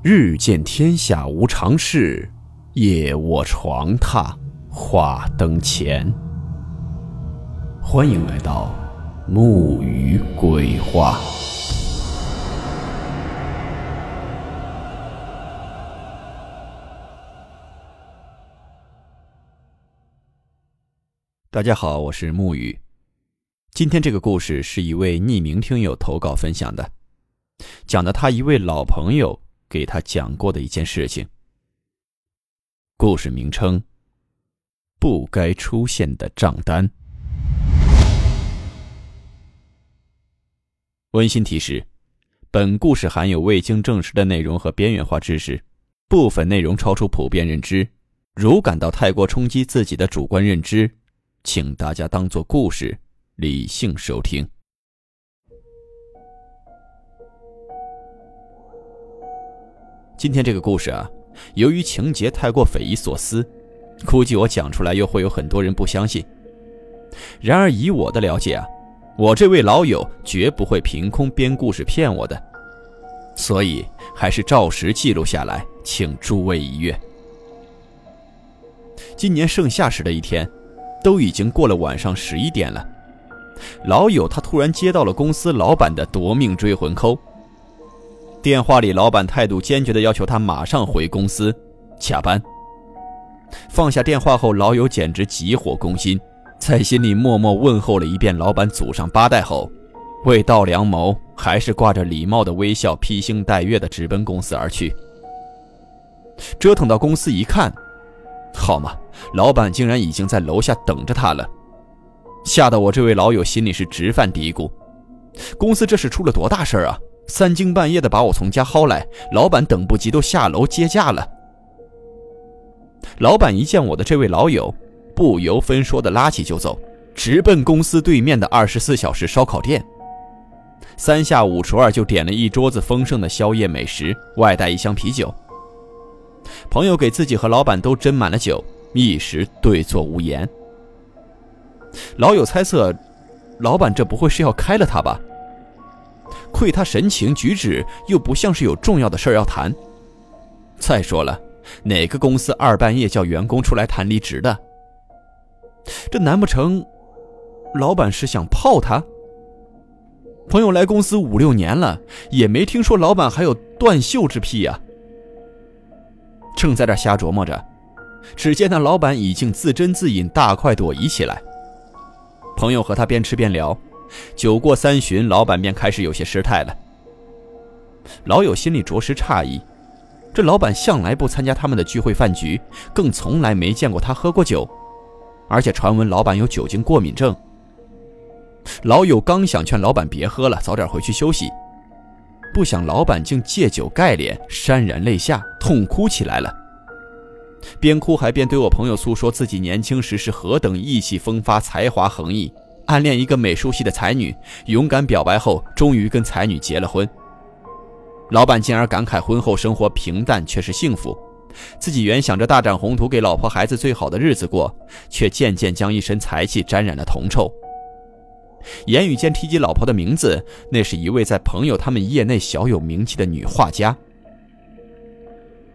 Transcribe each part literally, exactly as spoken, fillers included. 日见天下无常事，夜卧床榻话灯前。欢迎来到木鱼鬼话。大家好，我是木鱼。今天这个故事是一位匿名听友投稿分享的，讲的他一位老朋友给他讲过的一件事情。故事名称：不该出现的账单。温馨提示，本故事含有未经证实的内容和边缘化知识，部分内容超出普遍认知，如感到太过冲击自己的主观认知，请大家当作故事，理性收听。今天这个故事啊，由于情节太过匪夷所思，估计我讲出来又会有很多人不相信。然而以我的了解啊，我这位老友绝不会凭空编故事骗我的，所以还是照实记录下来，请诸位一阅。今年盛夏时的一天，都已经过了晚上十一点了，老友他突然接到了公司老板的夺命追魂call。电话里老板态度坚决地要求他马上回公司加班。放下电话后，老友简直急火攻心，在心里默默问候了一遍老板祖上八代后，未到良谋，还是挂着礼貌的微笑，披星戴月地直奔公司而去。折腾到公司一看，好嘛，老板竟然已经在楼下等着他了，吓得我这位老友心里是直犯嘀咕，公司这是出了多大事啊，三更半夜的把我从家薅来，老板等不及都下楼接驾了。老板一见我的这位老友，不由分说的拉起就走，直奔公司对面的二十四小时烧烤店。三下五除二就点了一桌子丰盛的宵夜美食，外带一箱啤酒。朋友给自己和老板都斟满了酒，一时对坐无言。老友猜测，老板这不会是要开了他吧？窥他神情举止，又不像是有重要的事要谈。再说了，哪个公司二半夜叫员工出来谈离职的？这难不成老板是想泡他？朋友来公司五六年了，也没听说老板还有断袖之癖啊。正在这瞎琢磨着，只见那老板已经自斟自饮，大快朵颐起来。朋友和他边吃边聊，酒过三巡，老板便开始有些失态了。老友心里着实诧异，这老板向来不参加他们的聚会饭局，更从来没见过他喝过酒，而且传闻老板有酒精过敏症。老友刚想劝老板别喝了，早点回去休息，不想老板竟借酒盖脸，潸然泪下，痛哭起来了，边哭还边对我朋友诉说自己年轻时是何等意气风发，才华横溢，暗恋一个美术系的才女，勇敢表白后终于跟才女结了婚。老板进而感慨婚后生活平淡却是幸福，自己原想着大展宏图，给老婆孩子最好的日子过，却渐渐将一身才气沾染了铜臭。言语间提及老婆的名字，那是一位在朋友他们业内小有名气的女画家。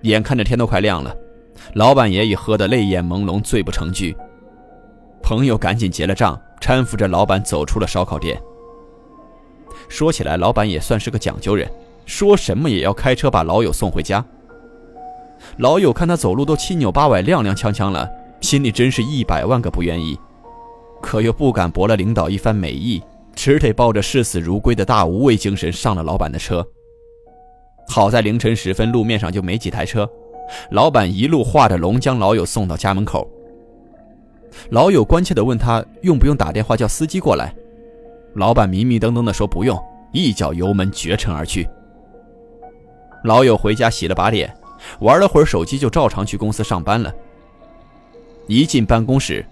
眼看着天都快亮了，老板也已喝得泪眼朦胧，醉不成句。朋友赶紧结了账，搀扶着老板走出了烧烤店。说起来，老板也算是个讲究人，说什么也要开车把老友送回家。老友看他走路都七扭八拐踉踉跄跄了，心里真是一百万个不愿意，可又不敢驳了领导一番美意，只得抱着视死如归的大无畏精神上了老板的车。好在凌晨时分，路面上就没几台车，老板一路画着龙将老友送到家门口。老友关切地问他用不用打电话叫司机过来，老板迷迷瞪瞪地说不用，一脚油门绝尘而去。老友回家洗了把脸，玩了会儿手机，就照常去公司上班了。一进办公室，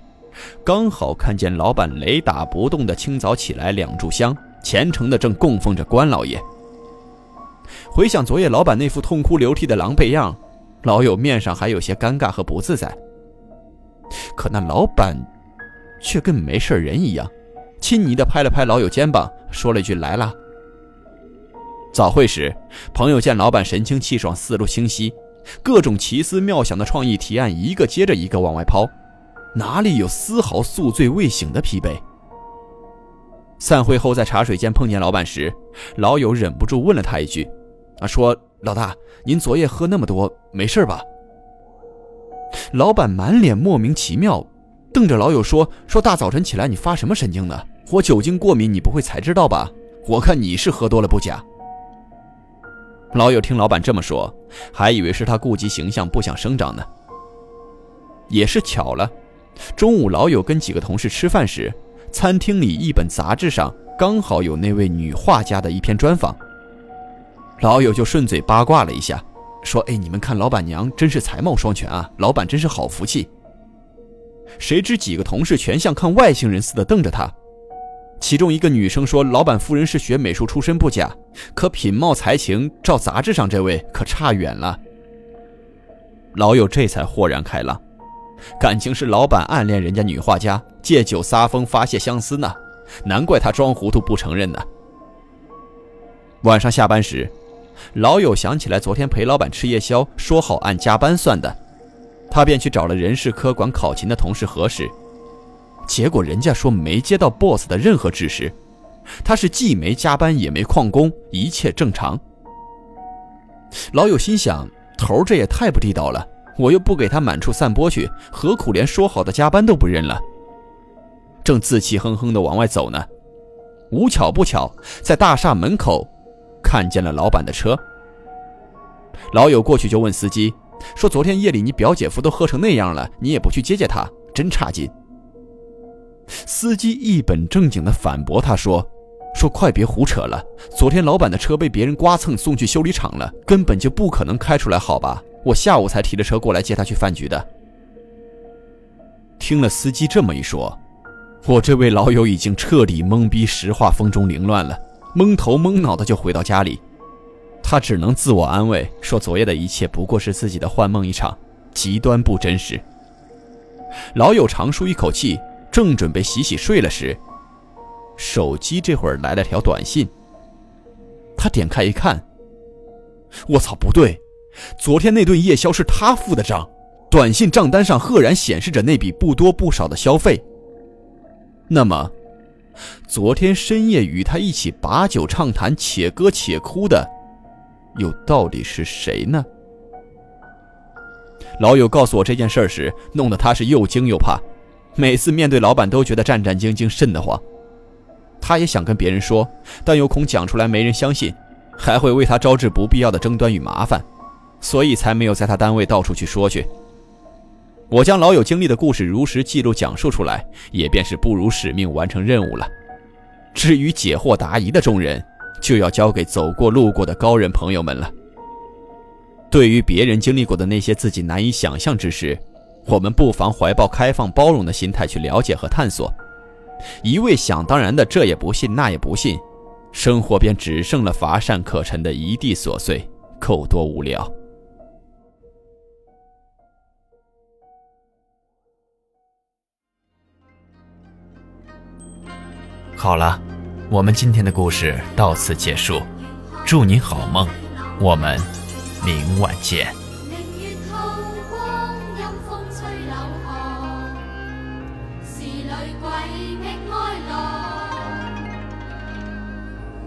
刚好看见老板雷打不动地清早起来，两炷香虔诚地正供奉着关老爷。回想昨夜老板那副痛哭流涕的狼狈样，老友面上还有些尴尬和不自在。可那老板却跟没事人一样，亲昵地拍了拍老友肩膀，说了一句来啦。早会时，朋友见老板神清气爽，思路清晰，各种奇思妙想的创意提案一个接着一个往外抛，哪里有丝毫宿醉未醒的疲惫？散会后在茶水间碰见老板时，老友忍不住问了他一句，啊，说老大，您昨夜喝那么多，没事吧？老板满脸莫名其妙，瞪着老友说说大早晨起来你发什么神经呢？我酒精过敏，你不会才知道吧？我看你是喝多了不假。老友听老板这么说，还以为是他顾及形象不想声张呢。也是巧了，中午老友跟几个同事吃饭时，餐厅里一本杂志上刚好有那位女画家的一篇专访，老友就顺嘴八卦了一下，说哎，你们看老板娘真是才貌双全啊，老板真是好福气。谁知几个同事全像看外星人似的瞪着他，其中一个女生说老板夫人是学美术出身不假，可品貌才情照杂志上这位可差远了。老友这才豁然开朗，感情是老板暗恋人家女画家，借酒撒疯发泄相思呢，难怪他装糊涂不承认呢。晚上下班时，老友想起来昨天陪老板吃夜宵说好按加班算的，他便去找了人事科管考勤的同事核实，结果人家说没接到 boss 的任何指示，他是既没加班也没旷工，一切正常。老友心想，头这也太不地道了，我又不给他满处散播去，何苦连说好的加班都不认了？正自气哼哼地往外走呢，无巧不巧，在大厦门口看见了老板的车。老友过去就问司机，说昨天夜里你表姐夫都喝成那样了，你也不去接接他，真差劲。司机一本正经地反驳他说说快别胡扯了，昨天老板的车被别人刮蹭送去修理厂了，根本就不可能开出来好吧，我下午才提着车过来接他去饭局的。听了司机这么一说，我这位老友已经彻底懵逼，石化风中凌乱了，蒙头蒙脑的就回到家里。他只能自我安慰说昨夜的一切不过是自己的幻梦一场，极端不真实。老友长舒一口气，正准备洗洗睡了时，手机这会儿来了条短信。他点开一看，我操，不对，昨天那顿夜宵是他付的账，短信账单上赫然显示着那笔不多不少的消费。那么昨天深夜与他一起把酒畅谈且歌且哭的又到底是谁呢？老友告诉我这件事时，弄得他是又惊又怕，每次面对老板都觉得战战兢兢，瘆得慌。他也想跟别人说，但又恐讲出来没人相信，还会为他招致不必要的争端与麻烦，所以才没有在他单位到处去说去。我将老友经历的故事如实记录讲述出来，也便是不辱使命完成任务了。至于解惑答疑的众人，就要交给走过路过的高人朋友们了。对于别人经历过的那些自己难以想象之事，我们不妨怀抱开放包容的心态去了解和探索，一味想当然的这也不信那也不信，生活便只剩了乏善可陈的一地琐碎，够多无聊。好了，我们今天的故事到此结束，祝你好梦，我们明晚见。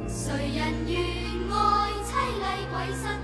谁人愿爱凄厉鬼身？